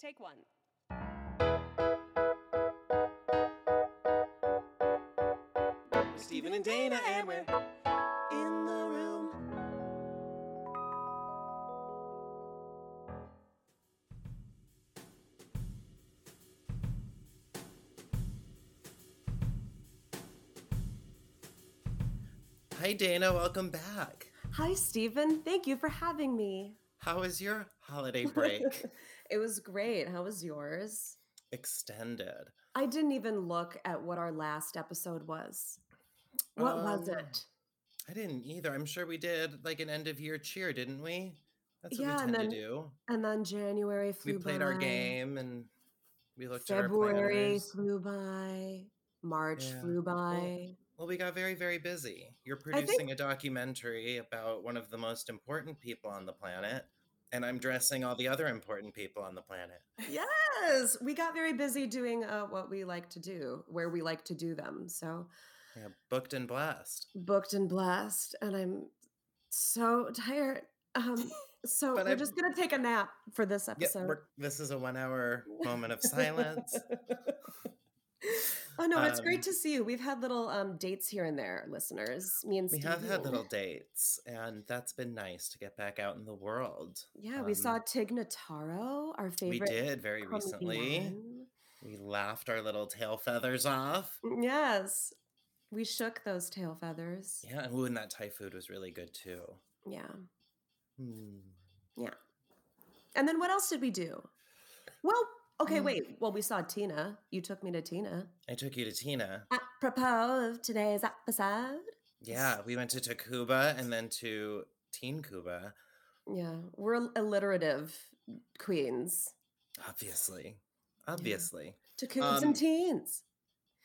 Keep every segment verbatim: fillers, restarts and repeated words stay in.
Take one. Stephen and Dana, and we're in the room. Hi, Dana. Welcome back. Hi, Stephen. Thank you for having me. How was your holiday break? It was great. How was yours? Extended. I didn't even look at what our last episode was. What um, was it? I didn't either. I'm sure we did like an end of year cheer, didn't we? That's what yeah, we tend then, to do. And then January flew by. We played by. Our game and we looked February at our planners. February flew by. March yeah. flew by. Well, we got very, very busy. You're producing think- a documentary about one of the most important people on the planet. And I'm dressing all the other important people on the planet. Yes, we got very busy doing uh, what we like to do, where we like to do them. So, yeah, booked and blessed. Booked and blessed, and I'm so tired. Um, so we're I'm, just gonna take a nap for this episode. Yeah, this is a one-hour moment of silence. Oh no, it's um, great to see you. We've had little um, dates here and there, listeners. Me and Steve. We have had little dates, and that's been nice to get back out in the world. Yeah, um, we saw Tig Notaro, our favorite. We did very recently. Man. We laughed our little tail feathers off. Yes, we shook those tail feathers. Yeah, and, ooh, and that Thai food was really good too. Yeah. Mm. Yeah. And then what else did we do? Well. Okay, wait. Well, we saw Tina. You took me to Tina. I took you to Tina. Apropos of today's episode. Yeah, we went to Tacuba and then to Teen Cuba. Yeah, we're alliterative queens. Obviously. Obviously. Yeah. Tacubas um, and teens.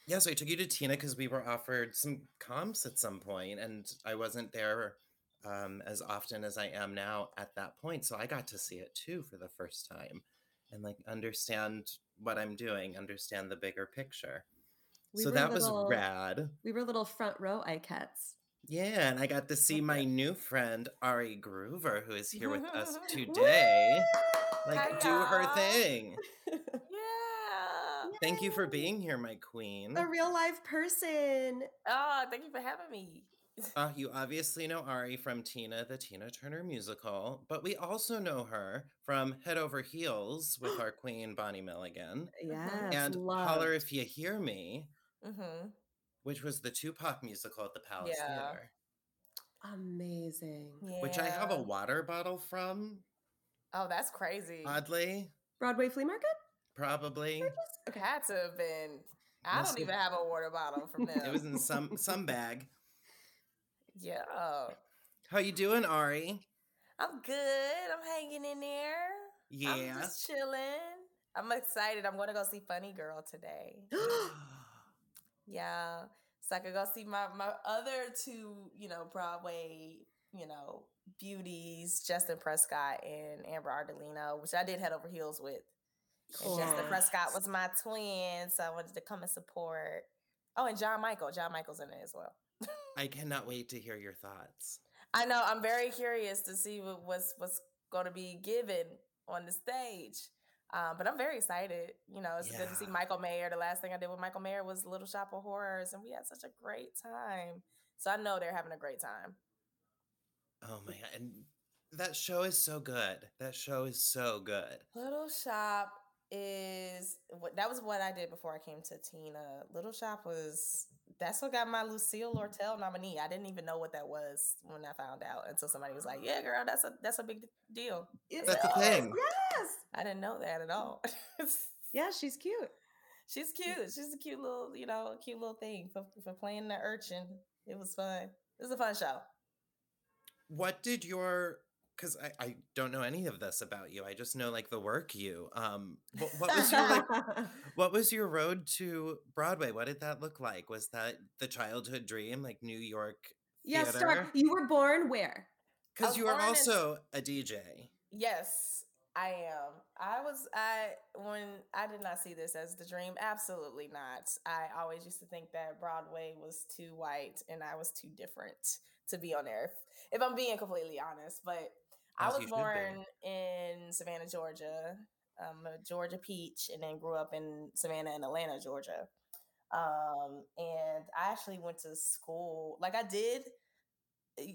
Yeah, so I took you to Tina because we were offered some comps at some point, and I wasn't there um, as often as I am now at that point, so I got to see it too for the first time. And like understand what I'm doing, understand the bigger picture. We so that little, was rad. We were little front row iCats. Yeah, and I got to see my new friend Ari Groover, who is here with us today. Like Hi, do y'all. Her thing. Yeah. Thank you for being here, my queen. A real life person. Oh, thank you for having me. Uh, you obviously know Ari from Tina, the Tina Turner musical, but we also know her from Head Over Heels with our queen, Bonnie Milligan. Yes, and love. Holler If You Hear Me, mm-hmm. which was the Tupac musical at the Palace yeah. Theater. Amazing. Yeah. Which I have a water bottle from. Oh, that's crazy. Oddly. Broadway Flea Market? Probably. It had to have been. I Must don't be. even have a water bottle from them. It was in some some bag. Yeah. How you doing, Ari? I'm good. I'm hanging in there. Yeah. I'm just chilling. I'm excited. I'm going to go see Funny Girl today. Yeah. So I could go see my, my other two, you know, Broadway, you know, beauties, Justin Prescott and Amber Ardolino, which I did Head Over Heels with. Cool. Justin Prescott was my twin, so I wanted to come and support. Oh, and John Michael. John Michael's in it as well. I cannot wait to hear your thoughts. I know. I'm very curious to see what, what's what's going to be given on the stage. Um, but I'm very excited. You know, it's yeah. good to see Michael Mayer. The last thing I did with Michael Mayer was Little Shop of Horrors, and we had such a great time. So I know they're having a great time. Oh, my God. And that show is so good. That show is so good. Little Shop is what that was what I did before I came to Tina. Little Shop was that's what got my Lucille Lortel nominee. I didn't even know what that was when I found out until somebody was like, "Yeah, girl, that's a that's a big deal." It's that's a thing. Yes, I didn't know that at all. Yeah, she's cute. She's cute. She's a cute little, you know, cute little thing for for playing the urchin. It was fun. It was a fun show. What did your, because I, I don't know any of this about you. I just know like the work you, um, what, what was your like, what was your road to Broadway? What did that look like? Was that the childhood dream, like New York theater? Yes, sir. You were born where? Because you are also in- a D J. Yes, I am. I was, I, when I did not see this as the dream. Absolutely not. I always used to think that Broadway was too white and I was too different to be on there, if, if I'm being completely honest. But as I was born in Savannah, Georgia, um, a Georgia peach, and then grew up in Savannah and Atlanta, Georgia. Um, and I actually went to school, like I did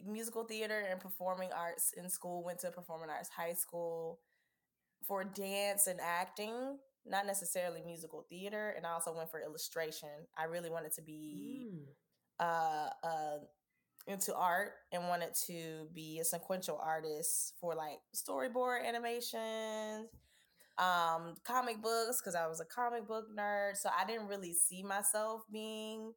musical theater and performing arts in school, went to performing arts high school for dance and acting, not necessarily musical theater. And I also went for illustration. I really wanted to be mm. uh, uh, into art and wanted to be a sequential artist for like storyboard animations, um, comic books, because I was a comic book nerd. So I didn't really see myself being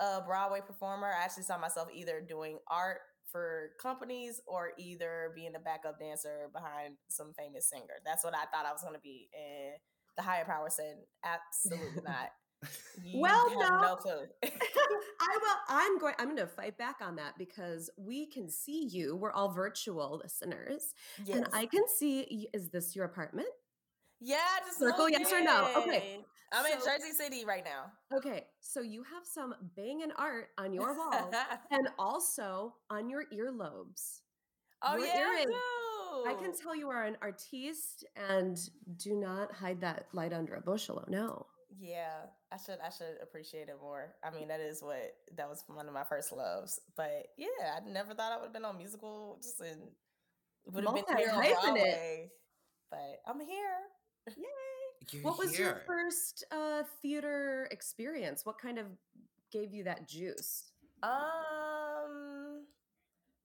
a Broadway performer. I actually saw myself either doing art for companies or either being a backup dancer behind some famous singer. That's what I thought I was going to be. And the higher power said, absolutely not. You well, no, no I will. I'm going, I'm going to fight back on that because we can see you. We're all virtual listeners. Yes. And I can see, is this your apartment? Yeah. Just circle yes or no. Okay. I'm so, in Jersey City right now. Okay. So you have some banging art on your wall and also on your earlobes. Oh, your yeah, earring, I, I can tell you are an artiste and do not hide that light under a bushel. Oh, no. Yeah, I should I should appreciate it more. I mean, that is what that was one of my first loves. But yeah, I never thought I would have been on musical. Just in would have been here on Broadway. But I'm here. Yay! You're what was here. Your first uh, theater experience? What kind of gave you that juice? Um,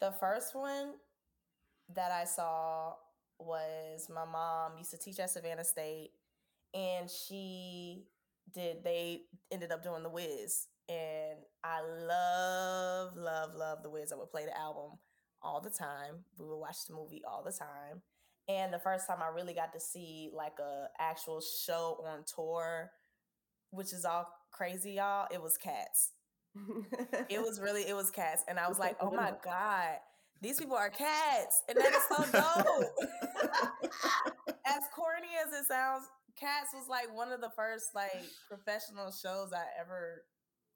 the first one that I saw was my mom used to teach at Savannah State, and she. Did they ended up doing The Wiz, and I love, love, love The Wiz. I would play the album all the time. We would watch the movie all the time. And the first time I really got to see like a actual show on tour, which is all crazy, y'all, it was Cats. It was really, it was Cats. And I was like, oh my God, these people are cats. And that is so dope. As corny as it sounds, Cats was like one of the first like professional shows I ever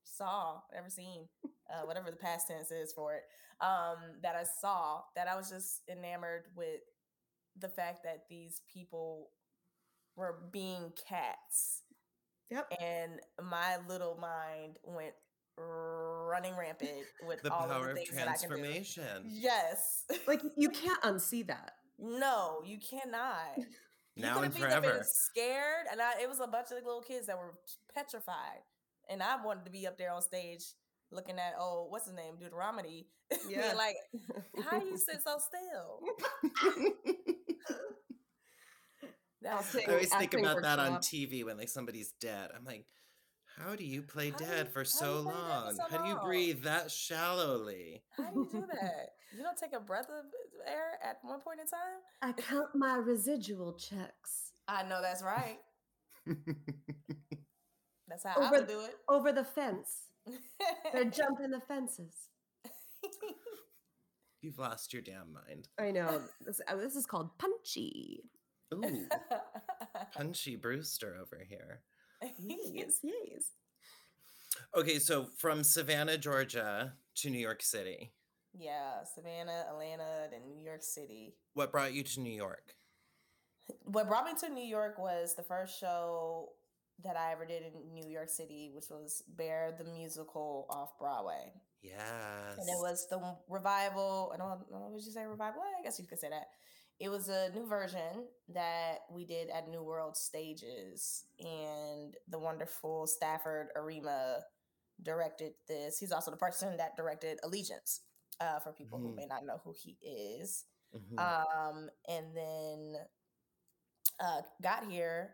saw, ever seen, uh, whatever the past tense is for it, um, that I saw, that I was just enamored with the fact that these people were being cats. Yep. And my little mind went running rampant with the all power of the things of transformation. That I can do. Yes. Like you can't unsee that. No, you cannot. You now and forever. Been scared, and I, it was a bunch of little kids that were petrified, and I wanted to be up there on stage looking at oh, what's his name, Deuteronomy, yeah. Like, how you sit so still? I always think about that on T V when like somebody's dead. I'm like, how do you play dead for so long? How do you breathe that shallowly? How do you do that? You don't take a breath of air at one point in time? I count my residual checks. I know that's right. That's how I would do it. Over the fence. They're jumping the fences. You've lost your damn mind. I know. This, this is called punchy. Ooh. Punchy Brewster over here. Yes, yes. Okay, so from Savannah, Georgia to New York City. Yeah, Savannah, Atlanta, then New York City. What brought you to New York? What brought me to New York was the first show that I ever did in New York City, which was Bear the Musical off Broadway. Yes. And it was the revival. I don't know. What did you say? Revival? Well, I guess you could say that. It was a new version that we did at New World Stages. And the wonderful Stafford Arima directed this. He's also the person that directed Allegiance, uh, for people mm-hmm. who may not know who he is. Mm-hmm. Um, and then uh, got here.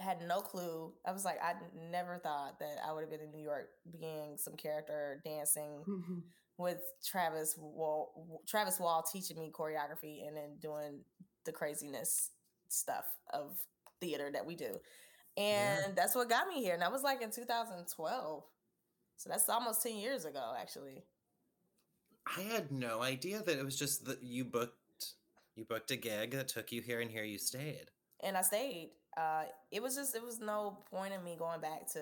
Had no clue. I was like, I never thought that I would have been in New York being some character dancing mm-hmm. with Travis Wall, Travis Wall teaching me choreography and then doing the craziness stuff of theater that we do. And yeah. that's what got me here. And that was like in two thousand twelve. So that's almost ten years ago, actually. I had no idea that it was just that you booked, you booked a gig that took you here and here you stayed. And I stayed. Uh, it was just, it was no point in me going back to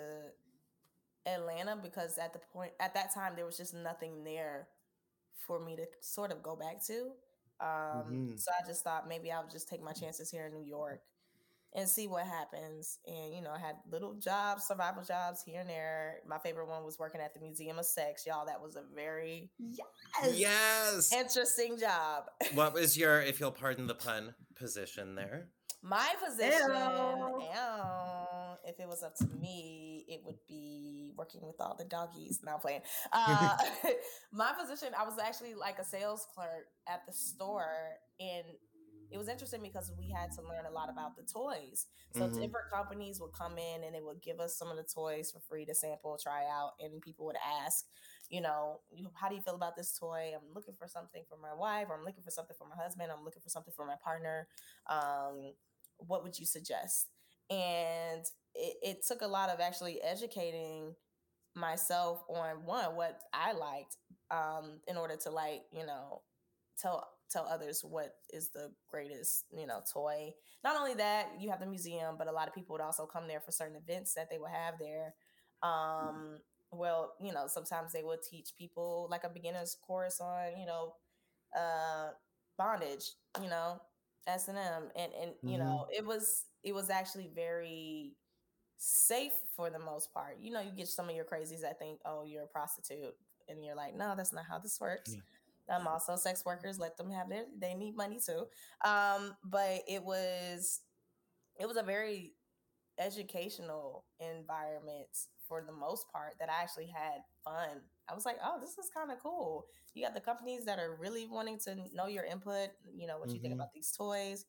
Atlanta because at the point, at that time, there was just nothing there for me to sort of go back to. Um, mm-hmm. So I just thought maybe I would just take my chances here in New York and see what happens. And, you know, I had little jobs, survival jobs here and there. My favorite one was working at the Museum of Sex. Y'all, that was a very yes, yes. interesting job. What was your, if you'll pardon the pun, position there? My position, ew, if it was up to me, it would be working with all the doggies. Now I'm playing. Uh, my position, I was actually like a sales clerk at the store. And it was interesting because we had to learn a lot about the toys. So mm-hmm. different companies would come in and they would give us some of the toys for free to sample, try out. And people would ask, you know, how do you feel about this toy? I'm looking for something for my wife, or I'm looking for something for my husband. I'm looking for something for my partner. Um, what would you suggest? And it, it took a lot of actually educating myself on one, what I liked, um, in order to like, you know, tell, tell others what is the greatest, you know, toy. Not only that, you have the museum, but a lot of people would also come there for certain events that they would have there. Um, well, you know, sometimes they would teach people like a beginner's course on, you know, uh, bondage, you know, S and M, and and you mm-hmm. know, it was it was actually very safe for the most part. You know, you get some of your crazies that think, oh, you're a prostitute, and you're like, no, that's not how this works. Yeah. Um, also sex workers, let them have their, they need money too. Um, but it was it was a very educational environment for the most part that I actually had fun. I was like, oh, this is kind of cool. You got the companies that are really wanting to know your input, you know, what mm-hmm. you think about these toys.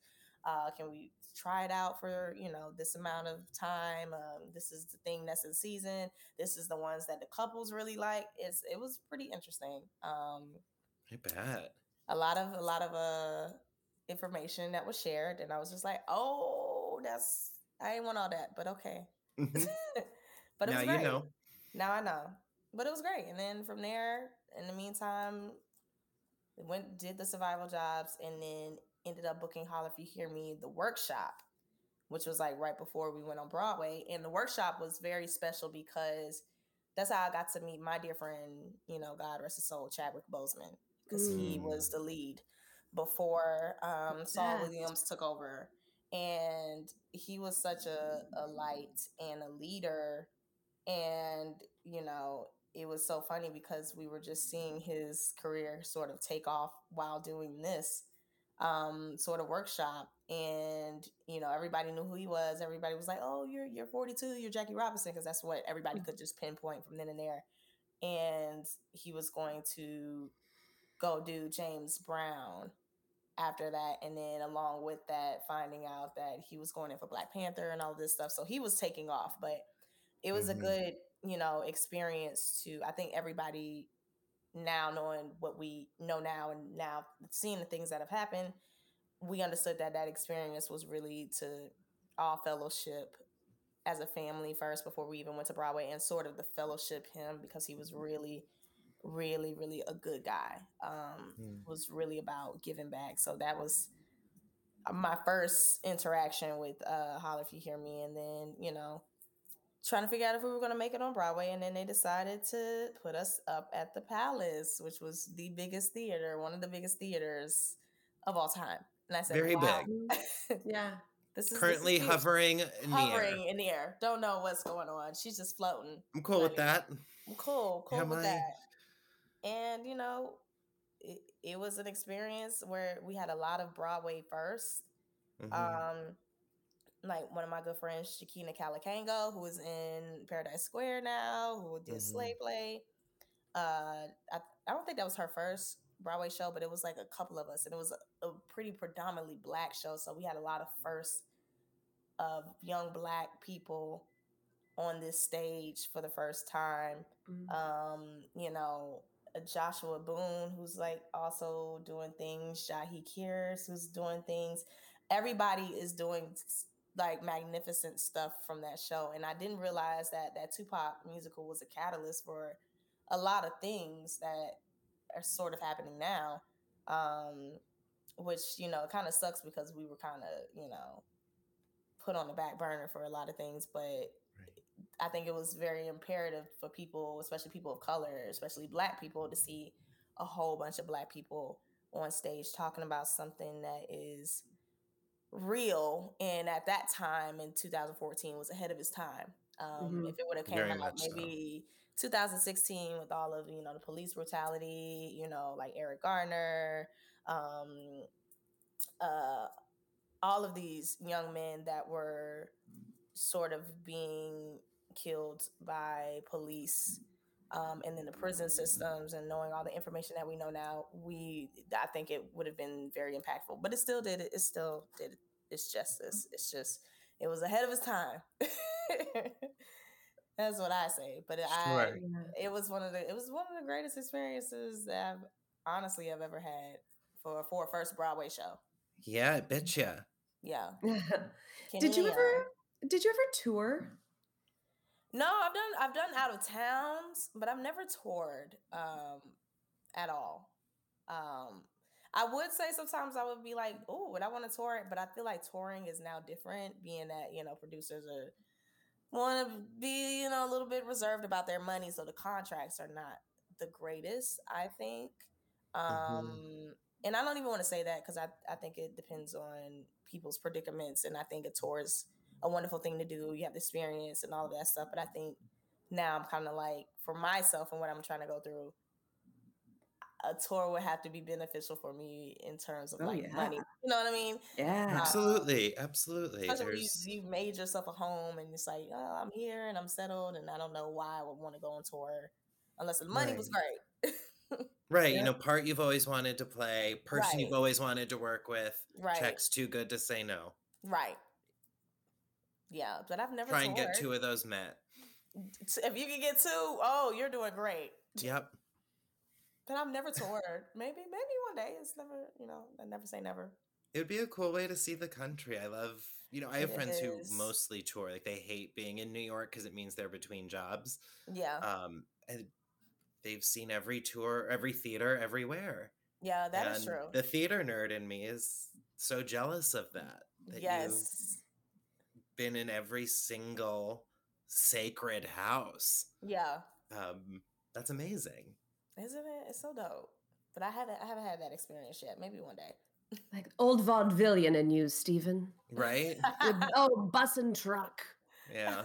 Uh, can we try it out for, you know, this amount of time? Um, this is the thing that's in season. This is the ones that the couples really like. It's, it was pretty interesting. Um, I bet. A lot of, a lot of uh, information that was shared. And I was just like, oh, that's, I ain't want all that, but okay. But it now was great. You know. Now I know. But it was great. And then from there, in the meantime, went did the survival jobs and then ended up booking Holler If You Hear Me, the workshop, which was like right before we went on Broadway. And the workshop was very special because that's how I got to meet my dear friend, you know, God rest his soul, Chadwick Boseman, because mm. he was the lead before um, Saul yeah. Williams took over. And he was such a, a light and a leader. And, you know, it was so funny because we were just seeing his career sort of take off while doing this um, sort of workshop. And, you know, everybody knew who he was. Everybody was like, oh, you're you're forty-two, you're Jackie Robinson, because that's what everybody could just pinpoint from then and there. And he was going to go do James Brown after that. And then along with that, finding out that he was going in for Black Panther and all this stuff. So he was taking off. But it was mm-hmm. a good, you know, experience to, I think everybody now knowing what we know now and now seeing the things that have happened, we understood that that experience was really to all fellowship as a family first before we even went to Broadway and sort of the fellowship him because he was really, really, really a good guy. Um, mm. was really about giving back. So that was my first interaction with uh, Holler If You Hear Me. And then, you know, trying to figure out if we were going to make it on Broadway. And then they decided to put us up at the Palace, which was the biggest theater, one of the biggest theaters of all time. And I said, very wow. big. yeah. This is currently this is hovering in hovering the air. Hovering in the air. Don't know what's going on. She's just floating. I'm cool with that. I'm cool. Cool Am with I? that. And, you know, it, it was an experience where we had a lot of Broadway first. Mm-hmm. Um, like one of my good friends, Shakina Calacango, who is in Paradise Square now, who did mm-hmm. Slay Play. Uh, I, I don't think that was her first Broadway show, but it was like a couple of us, and it was a, a pretty predominantly Black show, so we had a lot of firsts of young Black people on this stage for the first time. Mm-hmm. Um, you know, Joshua Boone, who's like also doing things, Shahi Kearse, who's doing things. Everybody is doing like magnificent stuff from that show, and I didn't realize that that Tupac musical was a catalyst for a lot of things that are sort of happening now, um, which, you know, kind of sucks because we were kind of, you know, put on the back burner for a lot of things, but right. I think it was very imperative for people, especially people of color, especially Black people, to see a whole bunch of Black people on stage talking about something that is real. And at that time in two thousand fourteen was ahead of its time. Um, mm-hmm. If it would have came very out maybe so. two thousand sixteen with all of, you know, the police brutality, you know, like Eric Garner, um, uh, all of these young men that were sort of being killed by police, um, and then the prison systems, and knowing all the information that we know now, we I think it would have been very impactful. But it still did it. It still did its justice. It's just it was ahead of its time. That's what I say. But I, right. it was one of the it was one of the greatest experiences that I've, honestly I've ever had for for a first Broadway show. Yeah, I bet you. Yeah. Did you ever? Did you ever tour? No, I've done I've done out of towns, but I've never toured um, at all. Um, I would say sometimes I would be like, "Oh, would I want to tour?" But I feel like touring is now different, being that, you know, producers are want to be, you know, a little bit reserved about their money, so the contracts are not the greatest, I think. Um, mm-hmm. And I don't even want to say that because I I think it depends on people's predicaments, and I think a tour is a wonderful thing to do. You have the experience and all of that stuff. But I think now I'm kind of like, for myself and what I'm trying to go through, a tour would have to be beneficial for me in terms of oh, like yeah. money. You know what I mean? Yeah, um, absolutely. Absolutely. You, you made yourself a home and it's like, oh, I'm here and I'm settled. And I don't know why I would want to go on tour unless the money right. was great. Right, yeah. You know, part you've always wanted to play, person right. you've always wanted to work with, right. checks too good to say no. Right. Yeah, but I've never try and toured. Get two of those met. If you can get two, oh, you're doing great. Yep. But I've never toured. Maybe, maybe one day. It's never, you know, I never say never. It would be a cool way to see the country. I love, you know, I have it friends is. who mostly tour. Like they hate being in New York because it means they're between jobs. Yeah. Um, and they've seen every tour, every theater, everywhere. Yeah, that and is true. The theater nerd in me is so jealous of that. that yes. You, been in every single sacred house. Yeah. Um, that's amazing. Isn't it? It's so dope. But I haven't I haven't had that experience yet. Maybe one day. Like old vaudevillian in you, Stephen. Right? With old bus and truck. Yeah.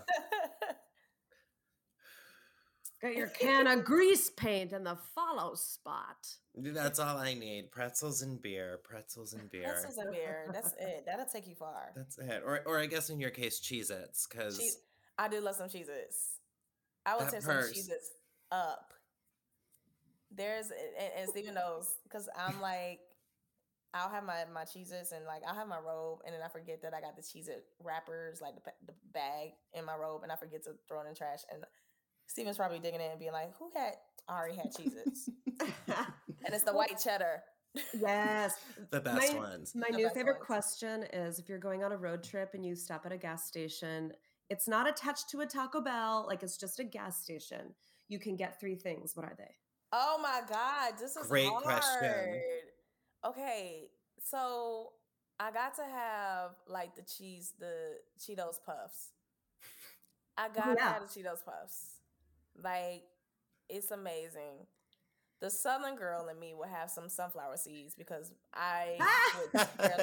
Got your can of grease paint in the follow spot. That's all I need. Pretzels and beer. Pretzels and beer. Pretzels and beer. That's it. That'll take you far. That's it. Or or I guess in your case, Cheez-Its. Because che- I do love some Cheez-Its. I would tear some Cheez-Its up. There's, and, and Stephen knows, because I'm like, I'll have my, my Cheez-Its and like, I'll have my robe and then I forget that I got the Cheez-It wrappers, like the, the bag in my robe, and I forget to throw it in the trash. And Stephen's probably digging in and being like, who had already had Cheez-Its? And it's the white cheddar. Yes. The best my, ones. My the new favorite ones. Question is, if you're going on a road trip and you stop at a gas station, it's not attached to a Taco Bell. Like, it's just a gas station. You can get three things. What are they? Oh, my God. This is great hard. Question. Okay. So I got to have, like, the cheese, the Cheetos Puffs. I got to yeah. have the Cheetos Puffs. Like, it's amazing. The Southern girl in me will have some sunflower seeds because I would tear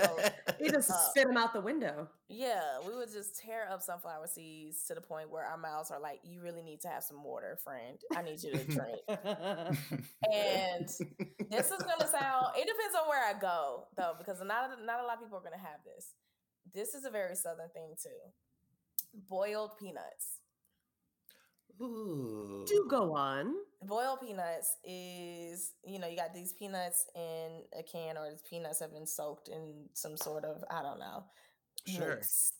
those. just up. spit them out the window. Yeah, we would just tear up sunflower seeds to the point where our mouths are like, you really need to have some water, friend. I need you to drink. And this is going to sound, it depends on where I go, though, because not, not a lot of people are going to have this. This is a very Southern thing, too. Boiled peanuts. Ooh. Do go on. Boiled peanuts is, you know, you got these peanuts in a can, or these peanuts have been soaked in some sort of, I don't know, sure. mix.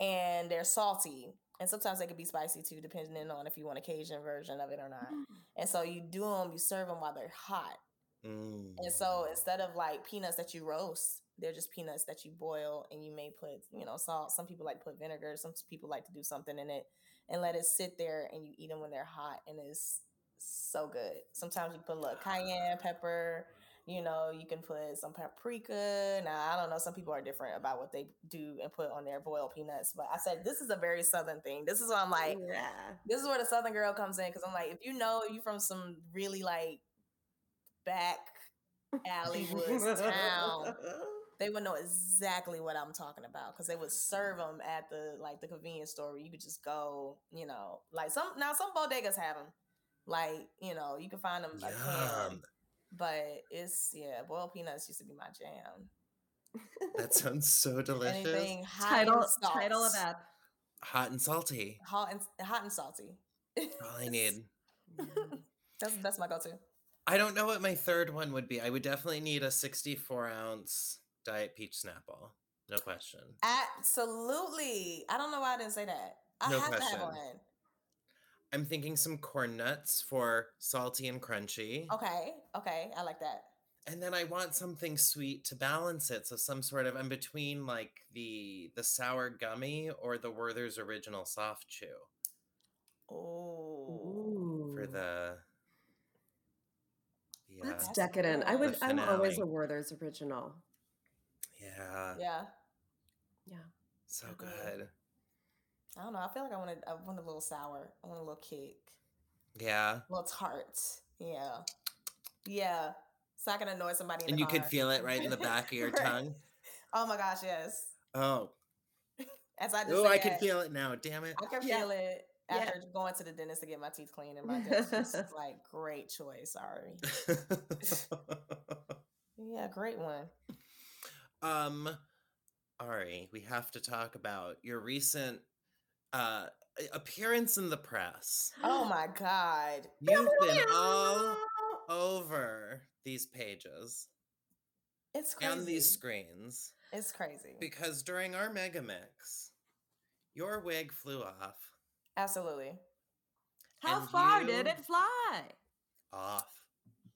And they're salty. And sometimes they can be spicy too, depending on if you want a Cajun version of it or not. Mm. And so you do them, you serve them while they're hot. Mm. And so instead of like peanuts that you roast, they're just peanuts that you boil, and you may put, you know, salt. Some people like to put vinegar. Some people like to do something in it and let it sit there, and you eat them when they're hot, and it's so good. Sometimes you put a little cayenne pepper. You know, you can put some paprika. Now, I don't know. Some people are different about what they do and put on their boiled peanuts. But I said, this is a very Southern thing. This is where I'm like, yeah. This is where the Southern girl comes in, because I'm like, if you know you from some really like back alley woods town, they would know exactly what I'm talking about, because they would serve them at the like the convenience store. You could just go, you know, like some now some bodegas have them, like, you know, you can find them like canned, but it's yeah, boiled peanuts used to be my jam. That sounds so delicious. Anything hot title, and salt. Title of that. Hot and salty. Hot and hot and salty. All I need. that's that's my go-to. I don't know what my third one would be. I would definitely need a sixty-four ounce. Diet peach Snapple, no question. Absolutely. I don't know why I didn't say that. I no have question. To have one. I'm thinking some corn nuts for salty and crunchy. Okay, okay, I like that. And then I want something sweet to balance it, so some sort of, I'm between like the the sour gummy or the Werther's Original Soft Chew. Oh. For the... Yeah. That's decadent. I would. I'm always a Werther's Original. Yeah. Yeah. Yeah. So good. I don't know. I feel like I want to. I want a little sour. I want a little kick. Yeah. A little tart. Yeah. Yeah. So I can annoy somebody. In and the you car. Could feel it right in the back of your right. tongue. Oh my gosh! Yes. Oh. As I. Oh, I can feel it now. Damn it! I can yeah. feel it after yeah. going to the dentist to get my teeth cleaned, and my dentist was like, "Great choice." Sorry. Yeah, great one. Um, Ari, we have to talk about your recent uh, appearance in the press. Oh my God. You've been all over these pages. It's crazy. And these screens. It's crazy. Because during our Mega Mix, your wig flew off. Absolutely. How far did it fly? Off.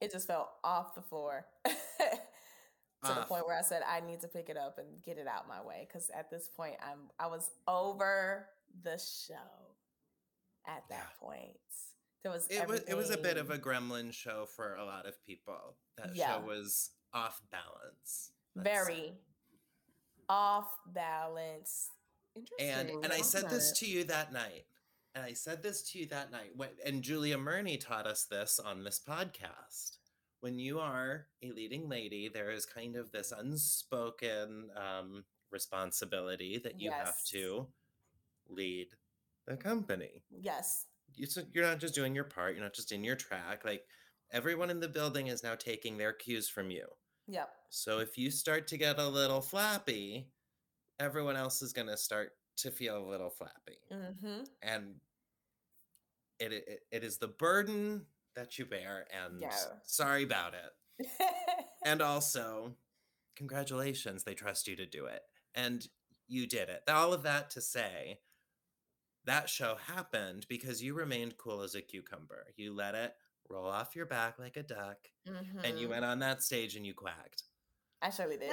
It just fell off the floor. To the point where I said, I need to pick it up and get it out my way. Because at this point, I'm I was over the show at that yeah. point. There was it, was it was a bit of a gremlin show for a lot of people. That yeah. show was off balance. Very say. Off balance. Interesting. And, and I said this it. to you that night. And I said this to you that night. When, and Julia Murney taught us this on this podcast. When you are a leading lady, there is kind of this unspoken um, responsibility that you yes. have to lead the company. Yes. You, so you're not just doing your part. You're not just in your track. Like, everyone in the building is now taking their cues from you. Yep. So if you start to get a little flappy, everyone else is going to start to feel a little flappy. Mm-hmm. And it, it it is the burden... that you bear, and yeah. sorry about it. And also, congratulations, they trust you to do it. And you did it. All of that to say, that show happened because you remained cool as a cucumber. You let it roll off your back like a duck, mm-hmm. and you went on that stage and you quacked. I surely did.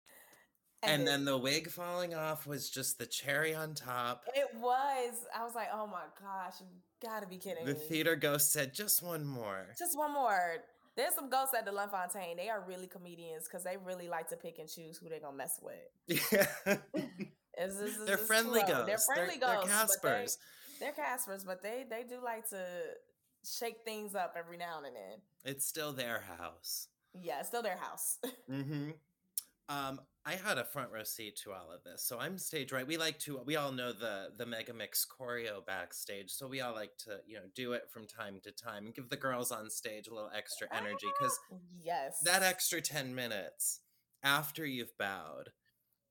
And then the wig falling off was just the cherry on top. It was. I was like, oh my gosh, you gotta be kidding me. The theater ghost said, just one more. Just one more. There's some ghosts at the Lunt-Fontanne. They are really comedians because they really like to pick and choose who they're gonna mess with. Yeah. it's, it's, it's, they're, it's friendly ghosts. they're friendly they're, ghosts. They're Caspers. They, they're Caspers, but they, they do like to shake things up every now and then. It's still their house. Yeah, it's still their house. Mm-hmm. Um, I had a front row seat to all of this, so I'm stage right. We like to, we all know the the Mega Mix choreo backstage, so we all like to, you know, do it from time to time and give the girls on stage a little extra energy, because yes, that extra ten minutes after you've bowed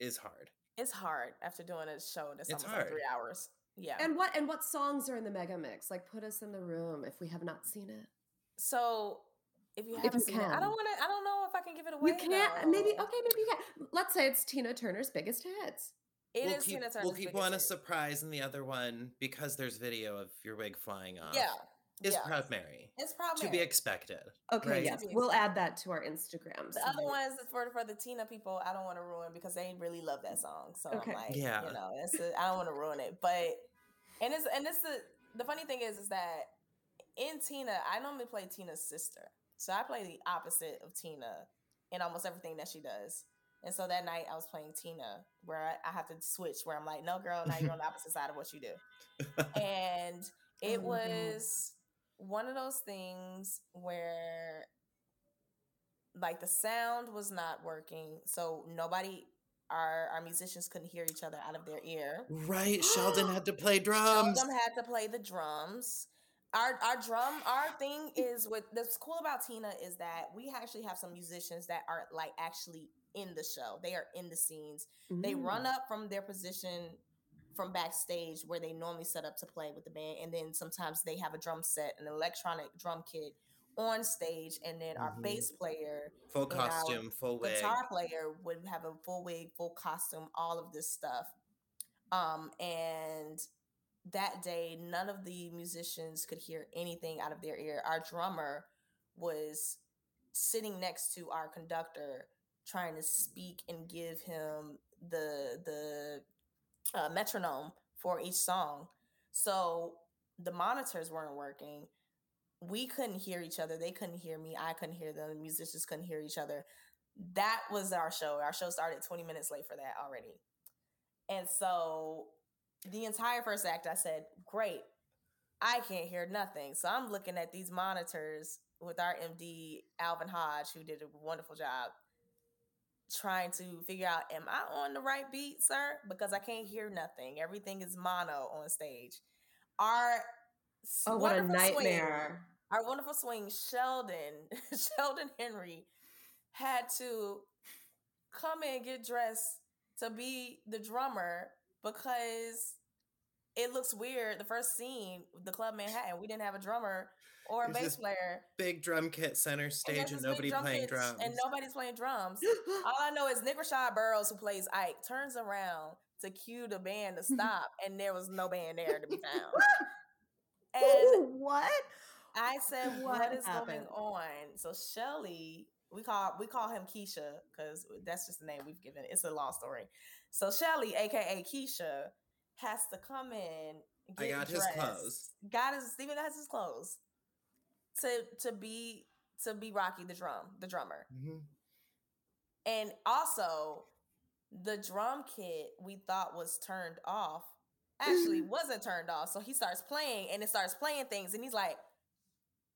is hard. It's hard after doing a show that's almost like three hours. Yeah, and what and what songs are in the Mega Mix? Like, put us in the room if we have not seen it. So. If you haven't if you seen can. it, I don't want to. I don't know if I can give it away. You can't. Though. Maybe okay. Maybe you can. Let's say it's Tina Turner's biggest hits. It we'll is keep, Tina Turner's. We'll keep one hits. A surprise and the other one, because there's video of your wig flying off. Yeah. Is yeah. Proud Mary. It's Proud Mary. To be expected. Okay. Right? Yes. We'll add that to our Instagrams. The other ones for for the Tina people, I don't want to ruin, because they really love that song. So okay. I'm like, yeah. you know, it's a, I don't want to ruin it. But and it's and it's the the funny thing is is that in Tina, I normally play Tina's sister. So I play the opposite of Tina in almost everything that she does. And so that night I was playing Tina, where I have to switch, where I'm like, no, girl, now you're on the opposite side of what you do. And it was one of those things where, like, the sound was not working. So nobody, our, our musicians couldn't hear each other out of their ear. Right. Sheldon had to play drums. Sheldon had to play the drums. Our our drum, our thing is what that's cool about Tina is that we actually have some musicians that are like actually in the show. They are in the scenes. Mm. They run up from their position from backstage where they normally set up to play with the band. And then sometimes they have a drum set, an electronic drum kit on stage. And then our mm-hmm. bass player, full costume, full wig, guitar player would have a full wig, full costume, all of this stuff. Um, and that day, none of the musicians could hear anything out of their ear. Our drummer was sitting next to our conductor, trying to speak and give him the the uh, metronome for each song. So the monitors weren't working. We couldn't hear each other. They couldn't hear me. I couldn't hear them. The musicians couldn't hear each other. That was our show. Our show started twenty minutes late for that already. And so the entire first act, I said, great, I can't hear nothing. So I'm looking at these monitors with our M D, Alvin Hodge, who did a wonderful job, trying to figure out, am I on the right beat, sir? Because I can't hear nothing. Everything is mono on stage. Our oh, what a nightmare. Swing, our wonderful swing, Sheldon, Sheldon Henry, had to come in and get dressed to be the drummer, because it looks weird. The first scene, the Club Manhattan, we didn't have a drummer or a bass player. Big drum kit center stage, and, and nobody playing drums. And nobody's playing drums. All I know is Nick Rashad Burroughs, who plays Ike, turns around to cue the band to stop, and there was no band there to be found. And what? I said, what, what is happened? Going on? So Shelly, we call we call him Keisha, because that's just the name we've given it. It's a long story. So Shelly, a k a. Keisha, has to come in, get I got dressed, his clothes. Got his, Steven has his clothes to to be to be Rocky the drum, the drummer. Mm-hmm. And also, the drum kit we thought was turned off actually wasn't turned off. So he starts playing, and it starts playing things, and he's like,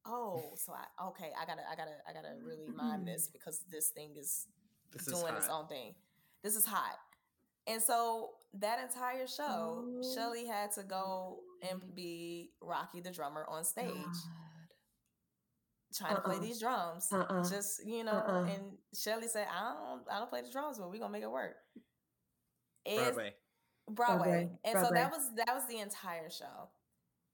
oh, so I okay, I gotta, I gotta, I gotta really mime this, because this thing is this doing is its own thing. This is hot. And so that entire show, oh. Shelly had to go and be Rocky the drummer on stage. God. trying uh-uh. to play these drums. Uh-uh. Just, you know, uh-uh. and Shelly said, I don't I don't play the drums, but we're gonna make it work. It's Broadway. Broadway. Broadway. And Broadway. So that was that was the entire show.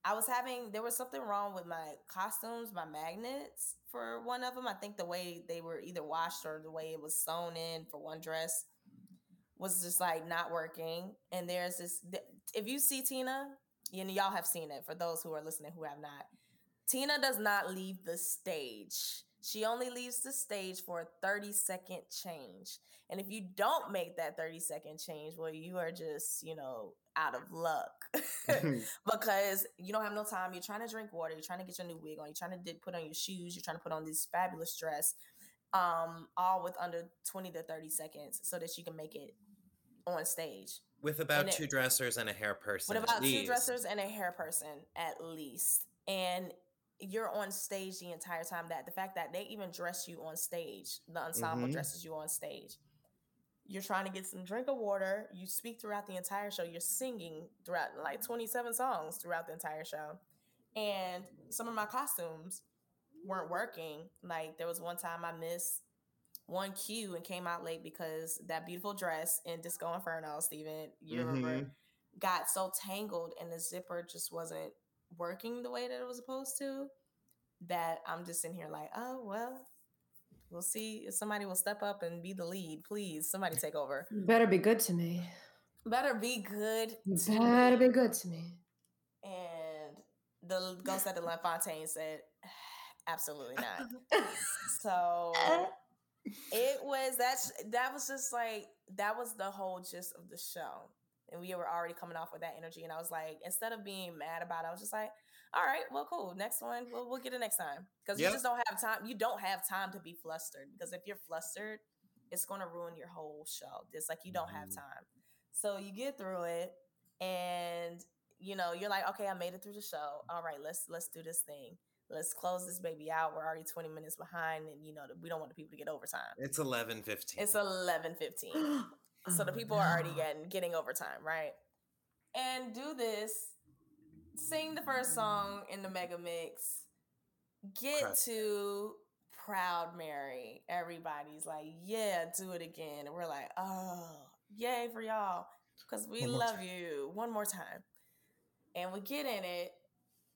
I was having, there was something wrong with my costumes, my magnets for one of them. I think the way they were either washed or the way it was sewn in for one dress was just like not working. And there's this, if you see Tina, and y'all have seen it for those who are listening who have not, Tina does not leave the stage. She only leaves the stage for a thirty second change. And if you don't make that thirty second change, well, you are just, you know, out of luck because you don't have no time. You're trying to drink water. You're trying to get your new wig on. You're trying to put on your shoes. You're trying to put on this fabulous dress, um, all with under twenty to thirty seconds so that you can make it on stage. With about and two it, dressers and a hair person. With about Please. two dressers and a hair person at least. And you're on stage the entire time. That the fact that they even dress you on stage, the ensemble mm-hmm. dresses you on stage. You're trying to get some drink of water. You speak throughout the entire show. You're singing throughout like twenty-seven songs throughout the entire show. And some of my costumes weren't working. Like there was one time I missed one cue and came out late because that beautiful dress in Disco Inferno, Steven, you mm-hmm. remember, got so tangled and the zipper just wasn't working the way that it was supposed to that I'm just in here like, oh, well. We'll see if somebody will step up and be the lead. Please, somebody take over. You better be good to me. Better be good you to better me. be good to me. And the ghost at the Lunt-Fontanne said, absolutely not. So it was, that's, that was just like, that was the whole gist of the show. And we were already coming off with that energy. And I was like, instead of being mad about it, I was just like, all right, well, cool. Next one. We'll, we'll get it next time. Because yep. you just don't have time. You don't have time to be flustered. Because if you're flustered, it's going to ruin your whole show. It's like you don't mm-hmm. have time. So you get through it. And, you know, you're like, okay, I made it through the show. All right, let's let's do this thing. Let's close this baby out. We're already twenty minutes behind. And, you know, we don't want the people to get overtime. It's eleven fifteen. It's eleven fifteen. So the people are already getting getting overtime, right? And do this, sing the first song in the mega mix, get Christ. to Proud Mary. Everybody's like, yeah, do it again. And we're like, oh, yay for y'all. Because we love time. you. One more time. And we get in it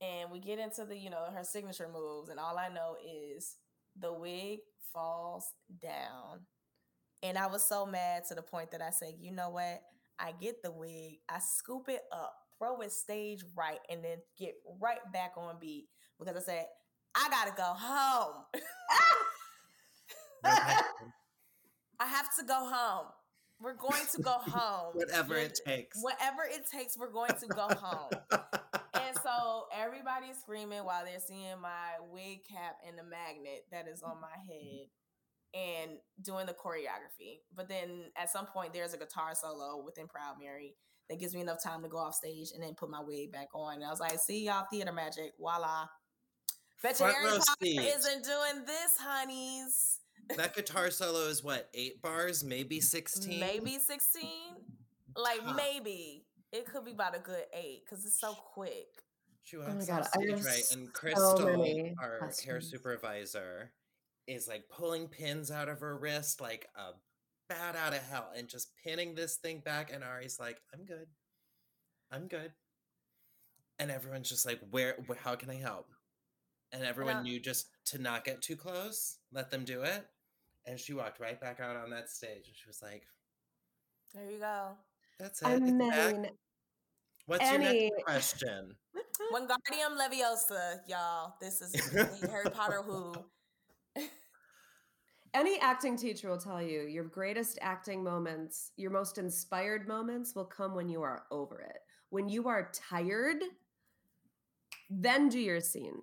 and we get into the, you know, her signature moves. And all I know is the wig falls down. And I was so mad to the point that I said, you know what? I get the wig, I scoop it up, throw it stage right, and then get right back on beat because I said, I got to go home. I have to go home. We're going to go home. Whatever it takes. Whatever it takes, we're going to go home. And so everybody's screaming while they're seeing my wig cap and the magnet that is on my head. And doing the choreography. But then at some point, there's a guitar solo within Proud Mary that gives me enough time to go off stage and then put my wig back on. And I was like, see y'all, theater magic, voila. Bet you Harry Potter isn't doing this, honeys. That guitar solo is what, eight bars, maybe sixteen? Maybe sixteen? Like huh. maybe. It could be about a good eight because it's so quick. She walks oh my God, off stage, right? So and Crystal, our questions. Hair supervisor, is like pulling pins out of her wrist like a bat out of hell and just pinning this thing back. And Ari's like, I'm good. I'm good. And everyone's just like, where, wh- how can I help? And everyone yeah. knew just to not get too close, let them do it. And she walked right back out on that stage. And she was like, there you go. That's it. I it's mean, back. What's Annie. your next question? Wingardium Leviosa, y'all. This is Harry Potter who... Any acting teacher will tell you your greatest acting moments, your most inspired moments will come when you are over it. When you are tired, then do your scene.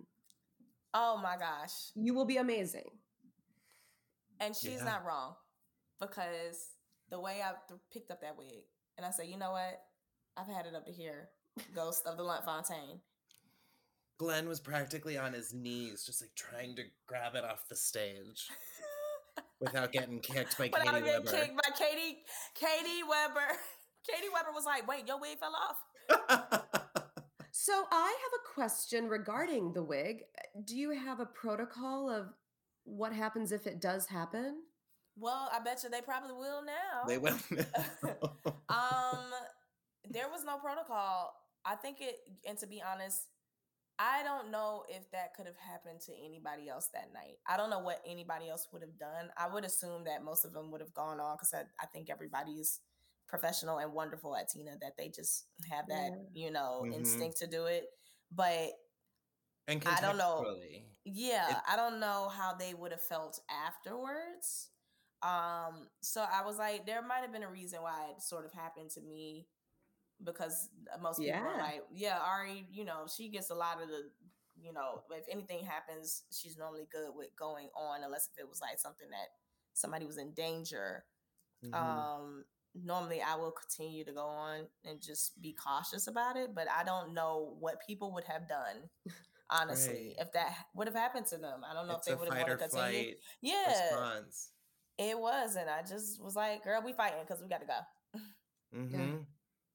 Oh my gosh. You will be amazing. And she's yeah. not wrong because the way I th- picked up that wig and I said, you know what? I've had it up to here. Ghost of the Lunt-Fontanne. Glenn was practically on his knees, just like trying to grab it off the stage without getting kicked by Katie Weber. Without getting kicked by Katie, Katie Weber. Katie Weber was like, wait, your wig fell off. So So I have a question regarding the wig. Do you have a protocol of what happens if it does happen? Well, I bet you they probably will now. They will. um, there was no protocol. I think it, and to be honest, I don't know if that could have happened to anybody else that night. I don't know what anybody else would have done. I would assume that most of them would have gone on because I, I think everybody is professional and wonderful at Tina, that they just have that, yeah. you know, mm-hmm. instinct to do it. But and I don't know. Yeah, it, I don't know how they would have felt afterwards. Um, so I was like, there might have been a reason why it sort of happened to me. Because most people yeah. are like, yeah, Ari, you know, she gets a lot of the, you know, if anything happens, she's normally good with going on, unless if it was like something that somebody was in danger. Mm-hmm. Um, normally I will continue to go on and just be cautious about it. But I don't know what people would have done, honestly, right. if that would have happened to them. I don't know it's if they would have wanted to continue. Yeah, response. It was. And I just was like, girl, we fighting because we got to go. Mm-hmm. Yeah.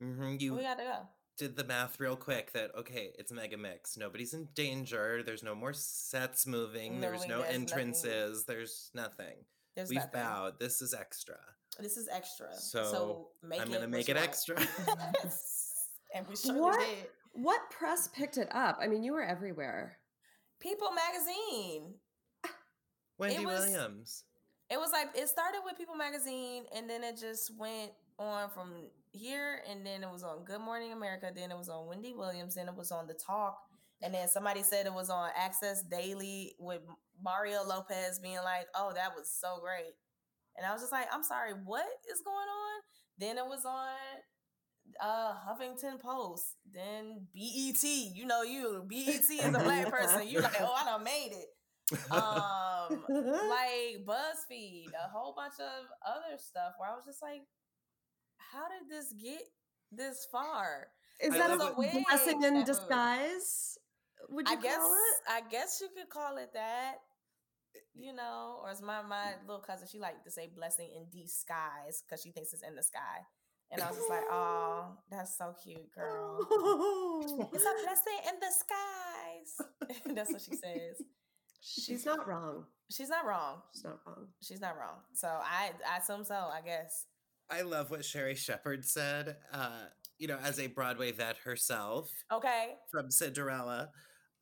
Mm-hmm. You we gotta go. Did the math real quick that, okay, it's Mega Mix. Nobody's in danger. There's no more sets moving. No, there's no there's entrances. Nothing. There's nothing. There's We've nothing. bowed. This is extra. This is extra. So, so make I'm going to make it right. extra. And we sure what, did. What press picked it up? I mean, you were everywhere. People Magazine. Wendy it was, Williams. It was like, it started with People Magazine and then it just went on from here, and then it was on Good Morning America, then it was on Wendy Williams, then it was on The Talk, and then somebody said it was on Access Daily with Mario Lopez being like, oh, that was so great. And I was just like, I'm sorry, what is going on? Then it was on uh Huffington Post, then B E T, you know, you B E T is a black person, you like, oh, I done made it. Um like BuzzFeed, a whole bunch of other stuff where I was just like, how did this get this far? Is that a blessing in disguise? Would you call it? I guess you could call it that. You know, or as my my little cousin, she liked to say blessing in disguise because she thinks it's in the sky. And I was just like, oh, that's so cute, girl. It's a blessing in disguise. That's what she says. She's not wrong. She's not wrong. She's not wrong. She's not wrong. So I, I assume so, I guess. I love what Sherry Shepherd said, uh, you know, as a Broadway vet herself. Okay. From Cinderella.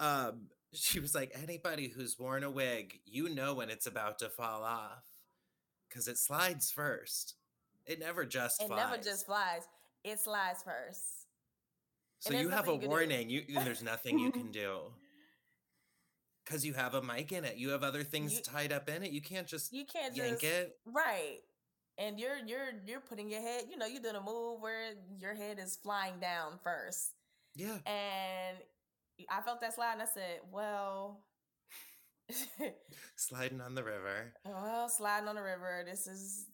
Um, she was like, anybody who's worn a wig, you know when it's about to fall off. Because it slides first. It never just it flies. It never just flies. It slides first. So you have a you warning. You, there's nothing you can do. Because you have a mic in it. You have other things you, tied up in it. You can't just you can't yank just, it. Right. And you're you're you're putting your head, you know, you did a move where your head is flying down first. Yeah. And I felt that slide and I said, well. Sliding on the river. Well, sliding on the river. This is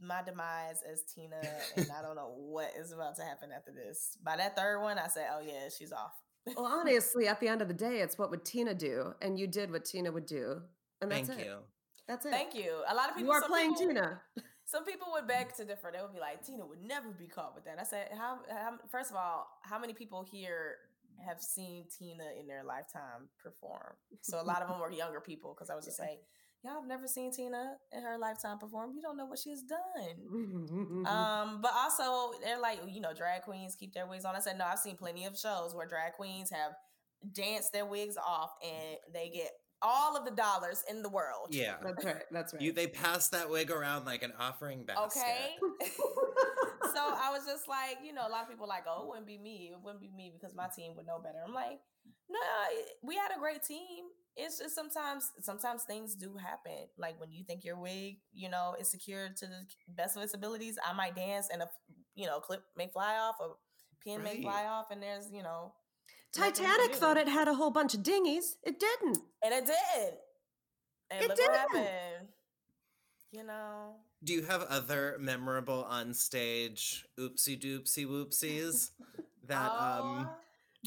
my demise as Tina. And I don't know what is about to happen after this. By that third one, I said, oh, yeah, she's off. Well, honestly, at the end of the day, it's what would Tina do? And you did what Tina would do. And that's Thank it. you. That's it. Thank you. A lot of people. You are playing people, Tina. Some people would beg to differ. They would be like, Tina would never be caught with that. I said, how, how? First of all, how many people here have seen Tina in their lifetime perform? So a lot of them were younger people because I was just like, y'all have never seen Tina in her lifetime perform. You don't know what she's done. um, but also, they're like, you know, drag queens keep their wigs on. I said, no, I've seen plenty of shows where drag queens have danced their wigs off and they get all of the dollars in the world. Yeah. That's right. That's right. You, they pass that wig around like an offering basket. Okay. So I was just like, you know, a lot of people are like, oh, it wouldn't be me. It wouldn't be me because my team would know better. I'm like, no, we had a great team. It's just sometimes, sometimes things do happen. Like when you think your wig, you know, is secured to the best of its abilities, I might dance and a, you know, clip may fly off, a pin right. may fly off, and there's, you know, Titanic thought it had a whole bunch of dinghies. It didn't. And it did. And it look didn't. What happened. You know. Do you have other memorable on stage oopsie doopsie whoopsies that uh, um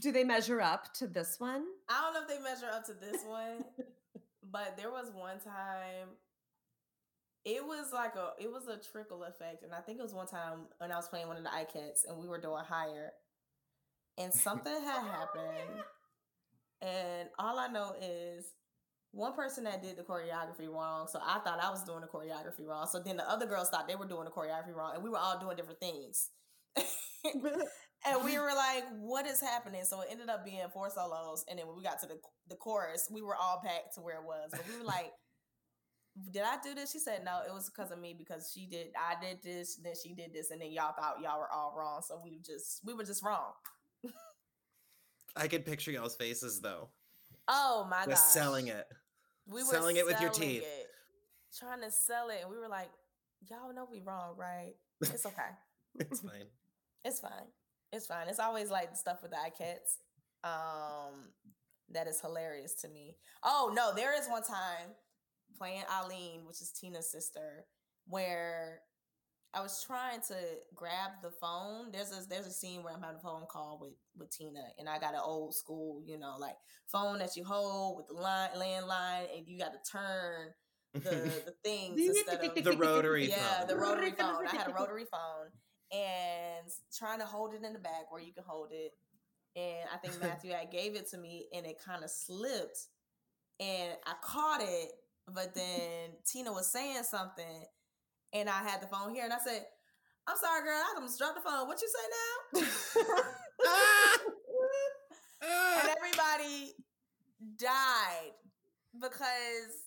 do they measure up to this one? I don't know if they measure up to this one, but there was one time it was like a it was a trickle effect. And I think it was one time when I was playing one of the iCats and we were doing higher. and something had happened. And all I know is one person that did the choreography wrong. So I thought I was doing the choreography wrong. So then the other girls thought they were doing the choreography wrong. And we were all doing different things. And we were like, what is happening? So it ended up being four solos. And then when we got to the, the chorus, we were all back to where it was. But we were like, did I do this? She said, no, it was because of me, because she did. I did this, then she did this. And then y'all thought y'all were all wrong. So we just, we were just wrong. I could picture y'all's faces though. Oh my god! Selling it. We were selling it with your teeth. It, trying to sell it. And we were like, y'all know we wrong, right? It's okay. It's fine. It's fine. It's fine. It's always like stuff with the I Cats. Um, that is hilarious to me. Oh no, there is one time playing Eileen, which is Tina's sister, where I was trying to grab the phone. There's a, there's a scene where I'm having a phone call with, with Tina, and I got an old school, you know, like phone that you hold with the line, landline, and you got to turn the, the things. Of, the rotary yeah, phone. Yeah, the rotary phone. I had a rotary phone and trying to hold it in the back where you can hold it. And I think Matthew had gave it to me and it kind of slipped and I caught it. But then Tina was saying something. And I had the phone here, and I said, "I'm sorry, girl. I just dropped the phone. What you say now?" And everybody died because,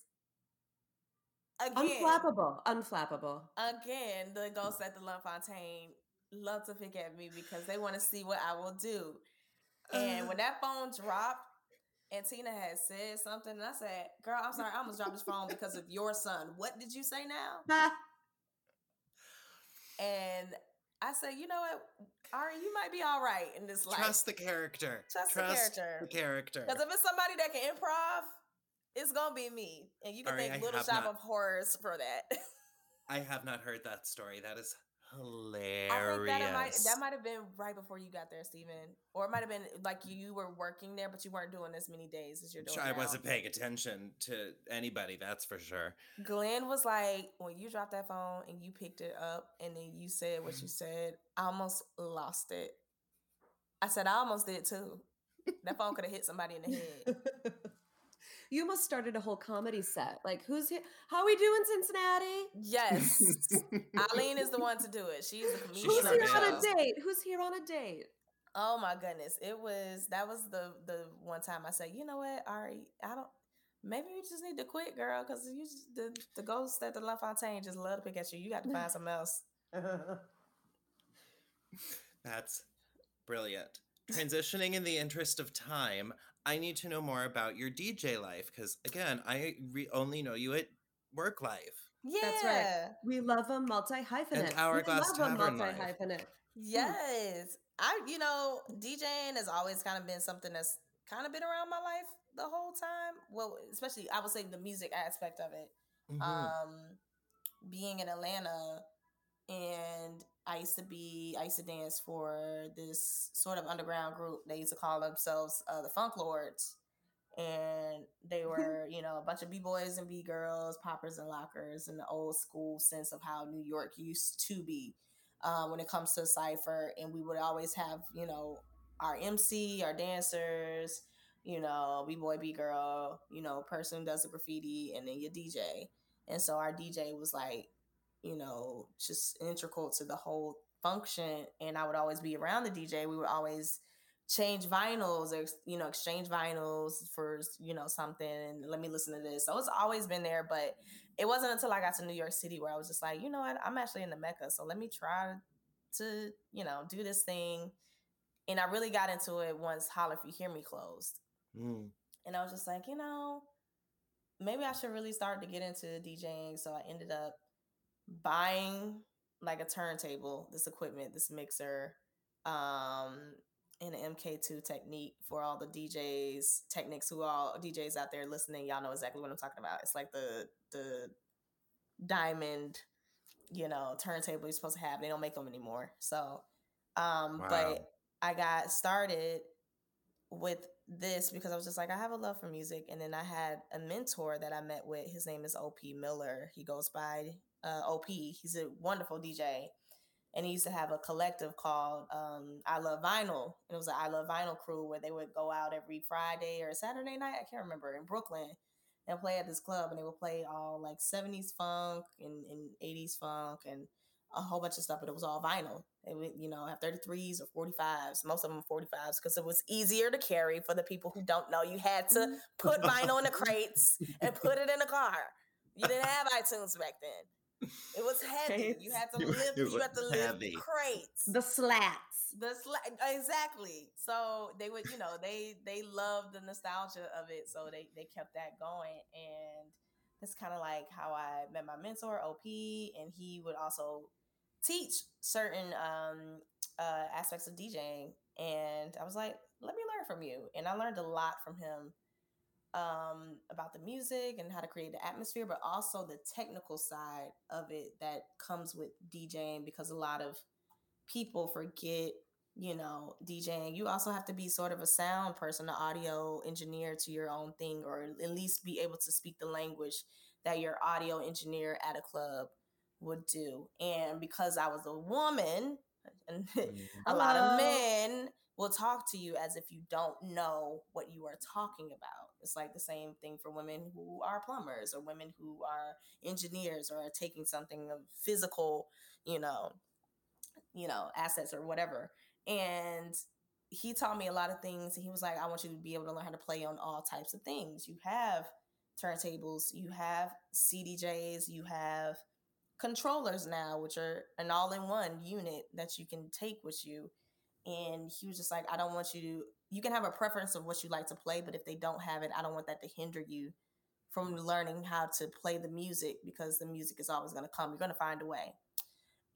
again, unflappable, unflappable. Again, the ghosts at the Lunt-Fontanne love to pick at me because they want to see what I will do. And when that phone dropped, and Tina had said something, and I said, "Girl, I'm sorry. I almost dropped this phone because of your son. What did you say now?" And I said, you know what, Ari, you might be all right in this life. Trust the character. Trust, Trust the character. The character. Because if it's somebody that can improv, it's gonna be me. And you can Ari, thank I Little Shop not, of Horrors for that. I have not heard that story. That is hilarious. I think that might that might have been right before you got there, Stephen. Or it might have been like you were working there, but you weren't doing as many days as you're doing. Sure, I wasn't paying attention to anybody, that's for sure. Glenn was like, when you dropped that phone and you picked it up and then you said what you said, I almost lost it. I said, I almost did too. That phone could have hit somebody in the head. You almost started a whole comedy set. Like, who's here? How we doing, Cincinnati? Yes. Eileen is the one to do it. She's the comedian. Who's here on a date? Who's here on a date? Oh my goodness. It was, that was the the one time I said, you know what, Ari, I don't, maybe you just need to quit, girl, because you just, the, the ghosts at the Lunt-Fontanne just love to pick at you. You got to find something else. That's brilliant. Transitioning in the interest of time, I need to know more about your D J life because, again, I re- only know you at work life. Yeah. That's right. We love a multi-hyphenate. An Hourglass we love Tavern a multi-hyphenate. Life. Yes. I, you know, DJing has always kind of been something that's kind of been around my life the whole time. Well, especially, I would say, the music aspect of it. Mm-hmm. Um, being in Atlanta and... I used to be, I used to dance for this sort of underground group. They used to call themselves uh, the Funk Lords. And they were, you know, a bunch of B-boys and B-girls, poppers and lockers, and the old school sense of how New York used to be uh, when it comes to Cypher. And we would always have, you know, our M C, our dancers, you know, B-boy, B-girl, you know, person who does the graffiti, and then your D J. And so our D J was like, you know, just integral to the whole function. And I would always be around the D J. We would always change vinyls or, you know, exchange vinyls for, you know, something. And let me listen to this. So it's always been there. But it wasn't until I got to New York City where I was just like, you know what, I'm actually in the Mecca. So let me try to, you know, do this thing. And I really got into it once Holler If You Hear Me closed. Mm. And I was just like, you know, maybe I should really start to get into DJing. So I ended up buying like a turntable, this equipment, this mixer, um, and an M K two technique for all the D Js, techniques who all D Js out there listening. Y'all know exactly what I'm talking about. It's like the the diamond, you know, turntable you're supposed to have. They don't make them anymore. So, um, wow. But I got started with this because I was just like, I have a love for music. And then I had a mentor that I met with. His name is O P Miller. He goes by... Uh, O P. He's a wonderful D J. And he used to have a collective called um, I Love Vinyl. And it was an I Love Vinyl crew where they would go out every Friday or Saturday night, I can't remember, in Brooklyn and play at this club. And they would play all like seventies funk and, and eighties funk and a whole bunch of stuff. But it was all vinyl. They would, you know, have thirty-threes or forty-fives. Most of them were forty-fives because it was easier to carry for the people who don't know. You had to put vinyl in the crates and put it in the car. You didn't have iTunes back then. It was heavy. You had to lift. You had to lift crates. The slats. The slat. Exactly. So they would, you know, they they loved the nostalgia of it. So they they kept that going, and that's kind of like how I met my mentor, O P, and he would also teach certain um, uh, aspects of DJing. And I was like, let me learn from you. And I learned a lot from him. Um, about the music and how to create the atmosphere, but also the technical side of it that comes with DJing, because a lot of people forget, you know, DJing. You also have to be sort of a sound person, an audio engineer to your own thing, or at least be able to speak the language that your audio engineer at a club would do. And because I was a woman, and a lot of men will talk to you as if you don't know what you are talking about. It's like the same thing for women who are plumbers or women who are engineers or are taking something of physical, you know, you know, assets or whatever. And he taught me a lot of things. And he was like, I want you to be able to learn how to play on all types of things. You have turntables, you have C D Js, you have controllers now, which are an all-in-one unit that you can take with you. And he was just like, I don't want you to, you can have a preference of what you like to play, but if they don't have it, I don't want that to hinder you from learning how to play the music, because the music is always going to come. You're going to find a way.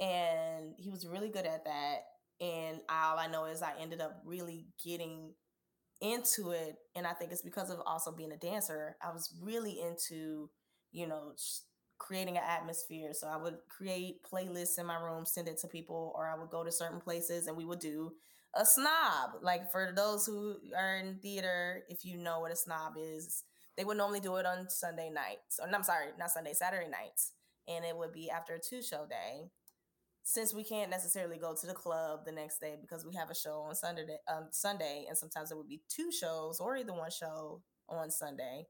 And he was really good at that. And all I know is I ended up really getting into it. And I think it's because of also being a dancer. I was really into, you know, creating an atmosphere. So I would create playlists in my room, send it to people, or I would go to certain places and we would do a snob. Like for those who are in theater, if you know what a snob is, they would normally do it on Sunday nights. Or, I'm sorry, not Sunday, Saturday nights. And it would be after a two show day. Since we can't necessarily go to the club the next day because we have a show on Sunday, um, Sunday, and sometimes it would be two shows or either one show on Sunday,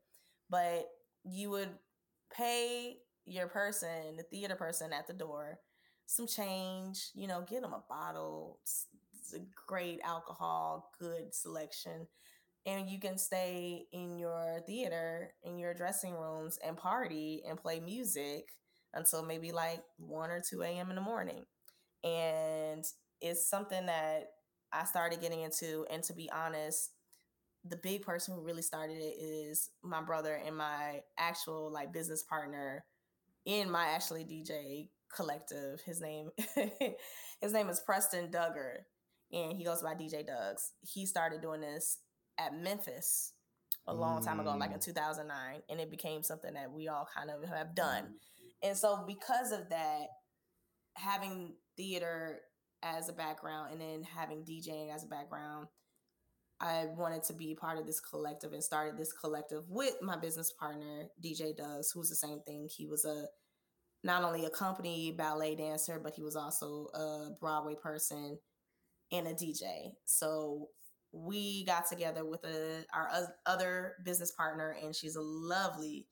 but you would pay your person, the theater person at the door, some change, you know, get them a bottle, great alcohol, good selection. And you can stay in your theater, in your dressing rooms and party and play music until maybe like one or two a.m. in the morning. And it's something that I started getting into. And to be honest, the big person who really started it is my brother and my actual like business partner in my actually D J collective. His name, his name is Preston Duggar, and he goes by D J Duggs. He started doing this at Memphis a long mm. time ago, like in two thousand nine, and it became something that we all kind of have done. And so because of that, having theater as a background and then having DJing as a background, I wanted to be part of this collective and started this collective with my business partner, D J Duggs, who was the same thing. He was a not only a company ballet dancer, but he was also a Broadway person and a D J. So we got together with a, our other business partner, and she's a lovely,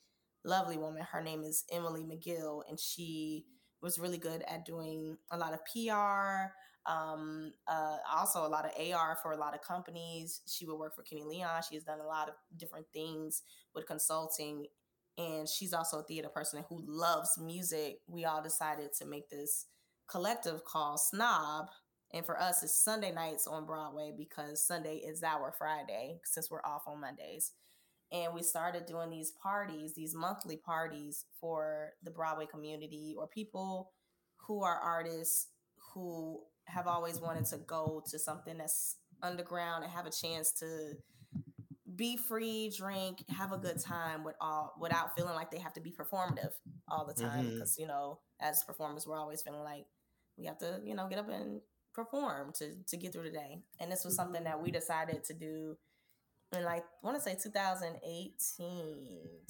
lovely woman. Her name is Emily McGill, and she was really good at doing a lot of P R, um, uh, also a lot of A R for a lot of companies. She would work for Kenny Leon. She has done a lot of different things with consulting, and she's also a theater person who loves music. We all decided to make this collective called Snob, and for us, it's Sunday nights on Broadway because Sunday is our Friday since we're off on Mondays. And we started doing these parties, these monthly parties for the Broadway community or people who are artists who have always wanted to go to something that's underground and have a chance to be free, drink, have a good time with all, without feeling like they have to be performative all the time. Mm-hmm. Because, you know, as performers, we're always feeling like we have to, you know, get up and perform to, to get through the day. And this was something that we decided to do in like, I want to say twenty eighteen,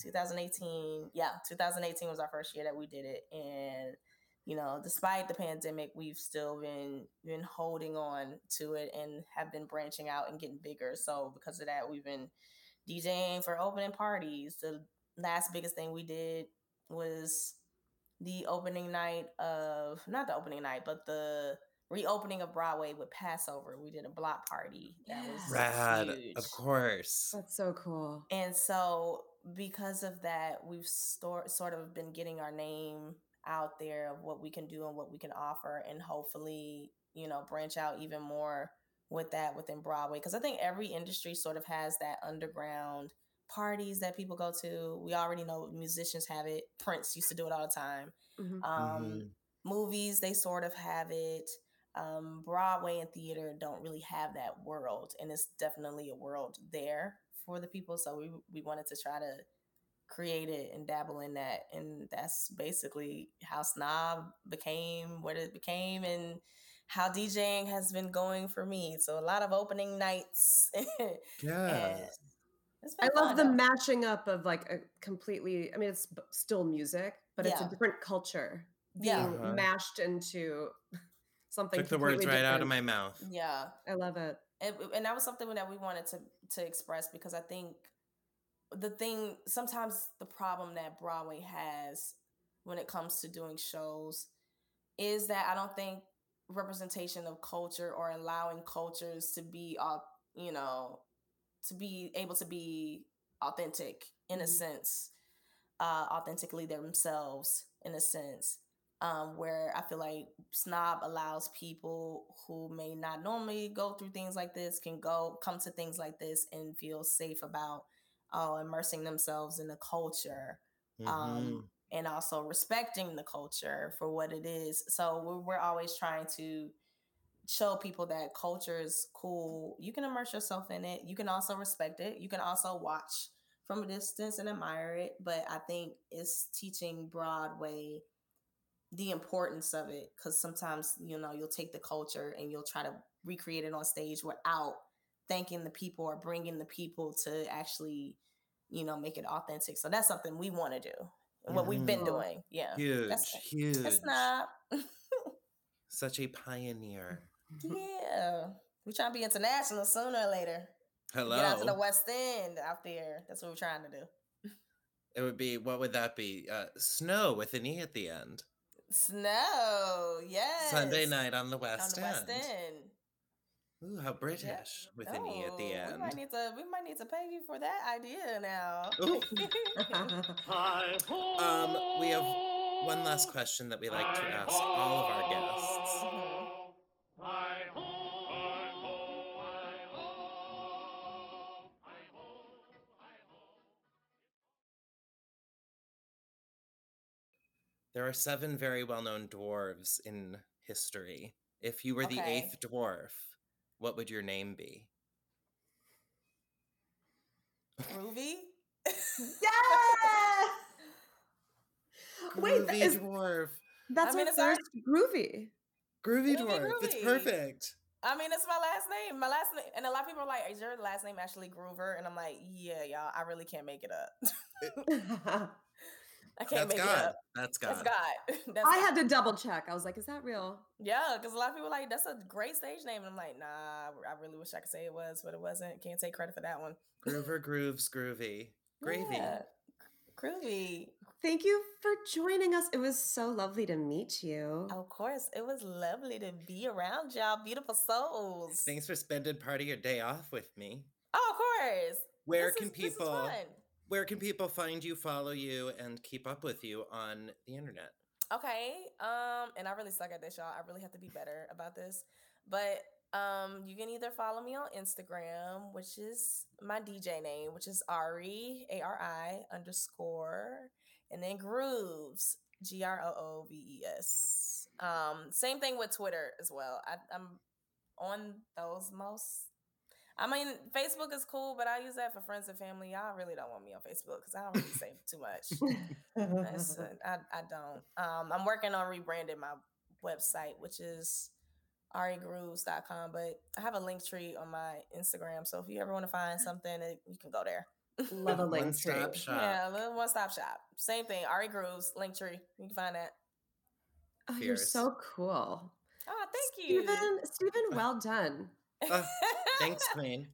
twenty eighteen. Yeah, twenty eighteen was our first year that we did it. And you know, despite the pandemic, we've still been been holding on to it and have been branching out and getting bigger. So because of that, we've been DJing for opening parties. The last biggest thing we did was the opening night of, not the opening night, but the reopening of Broadway with Passover. We did a block party. That was rad, huge. Of course. That's so cool. And so because of that, we've stor- sort of been getting our name out there of what we can do and what we can offer, and hopefully, you know, branch out even more with that within Broadway. Because I think every industry sort of has that underground parties that people go to. We already know musicians have it. Prince used to do it all the time. Mm-hmm. Um, mm-hmm. Movies, they sort of have it. Um, Broadway and theater don't really have that world, and it's definitely a world there for the people. So we we wanted to try to create it and dabble in that, and that's basically how Snob became what it became, and how DJing has been going for me. So a lot of opening nights. Yeah. I love the matching up of like a completely, I mean, it's still music, but yeah. it's a different culture being yeah. mashed into something. Took the words right different. Out of my mouth. Yeah. I love it. And, and that was something that we wanted to, to express, because I think the thing, sometimes the problem that Broadway has when it comes to doing shows is that I don't think representation of culture or allowing cultures to be, you know, to be able to be authentic in a sense, uh, authentically themselves in a sense, um, where I feel like Snob allows people who may not normally go through things like this can go come to things like this and feel safe about oh, immersing themselves in the culture, mm-hmm. um, and also respecting the culture for what it is. So we're, we're always trying to show people that culture is cool. You can immerse yourself in it. You can also respect it. You can also watch from a distance and admire it. But I think it's teaching Broadway the importance of it, because sometimes, you know, you'll take the culture and you'll try to recreate it on stage without thanking the people or bringing the people to actually, you know, make it authentic. So that's something we want to do. What mm. we've been doing. Yeah. Huge. That's, huge. That's not. Such a pioneer. Yeah. We're trying to be international sooner or later. Hello. Get out to the West End out there. That's what we're trying to do. It would be, what would that be? Uh, snow with an E at the end. Snow. Yes. Sunday night on the West End. On the West End. End. Ooh, how British yeah. with an oh, E at the end. We might need to, we might need to pay you for that idea now. um, we have one last question that we like to ask all of our guests. There are seven very well-known dwarves in history. If you were okay. the eighth dwarf, what would your name be? Groovy? Yes! Groovy Wait, that is, dwarf. That's I mean, my first I, groovy. Groovy, groovy dwarf. Groovy. That's perfect. I mean, it's my last name. My last name, and a lot of people are like, "Is your last name actually Groover?" And I'm like, "Yeah, y'all. I really can't make it up. I can't That's make God. It up. That's God. That's God. That's I God. Had to double check. I was like, "Is that real?" Yeah, because a lot of people are like, "That's a great stage name," and I'm like, "Nah, I really wish I could say it was, but it wasn't. Can't take credit for that one." Groover, grooves, groovy, gravy, yeah. groovy. Thank you for joining us. It was so lovely to meet you. Of course, it was lovely to be around y'all, beautiful souls. Thanks for spending part of your day off with me. Oh, of course. Where this can is, people? This is fun. Where can people find you, follow you, and keep up with you on the internet? Okay. Um, and I really suck at this, y'all. I really have to be better about this. But um, you can either follow me on Instagram, which is my D J name, which is Ari, A R I underscore, and then Grooves, G R O O V E S. Um, same thing with Twitter as well. I, I'm on those most. I mean, Facebook is cool, but I use that for friends and family. Y'all really don't want me on Facebook because I don't really say too much. I, I don't. Um, I'm working on rebranding my website, which is ari grooves dot com, but I have a link tree on my Instagram. So if you ever want to find something, it, you can go there. Love a link tree. Shop. Yeah, a little one-stop shop. Same thing, Ari Grooves, link tree. You can find that. Oh, you're so cool. Oh, thank you. Stephen, Stephen well done. Oh, thanks, Wayne.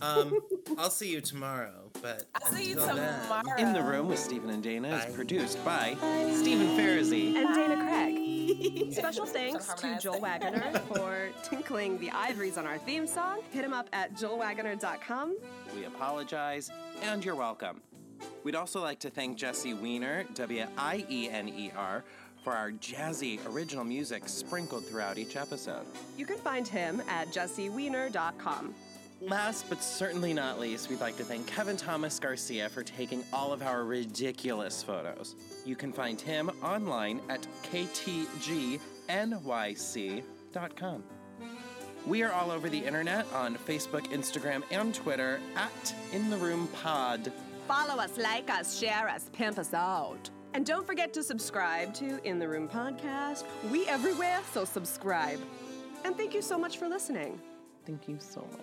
Um, I'll see you tomorrow. But I'll see you tomorrow. Then. In the Room with Stephen and Dana Bye. Is produced by Bye. Stephen Ferrazzi and Dana Craig. Special thanks to Joel Wagoner for tinkling the ivories on our theme song. Hit him up at joel wagoner dot com. We apologize, and you're welcome. We'd also like to thank Jesse Wiener, W I E N E R, for our jazzy original music sprinkled throughout each episode. You can find him at jesse wiener dot com. Last but certainly not least, we'd like to thank Kevin Thomas Garcia for taking all of our ridiculous photos. You can find him online at k t g n y c dot com. We are all over the internet on Facebook, Instagram, and Twitter at In The Room Pod. Follow us, like us, share us, pimp us out. And don't forget to subscribe to In The Room Podcast. We everywhere, so subscribe. And thank you so much for listening. Thank you so much.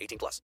eighteen plus.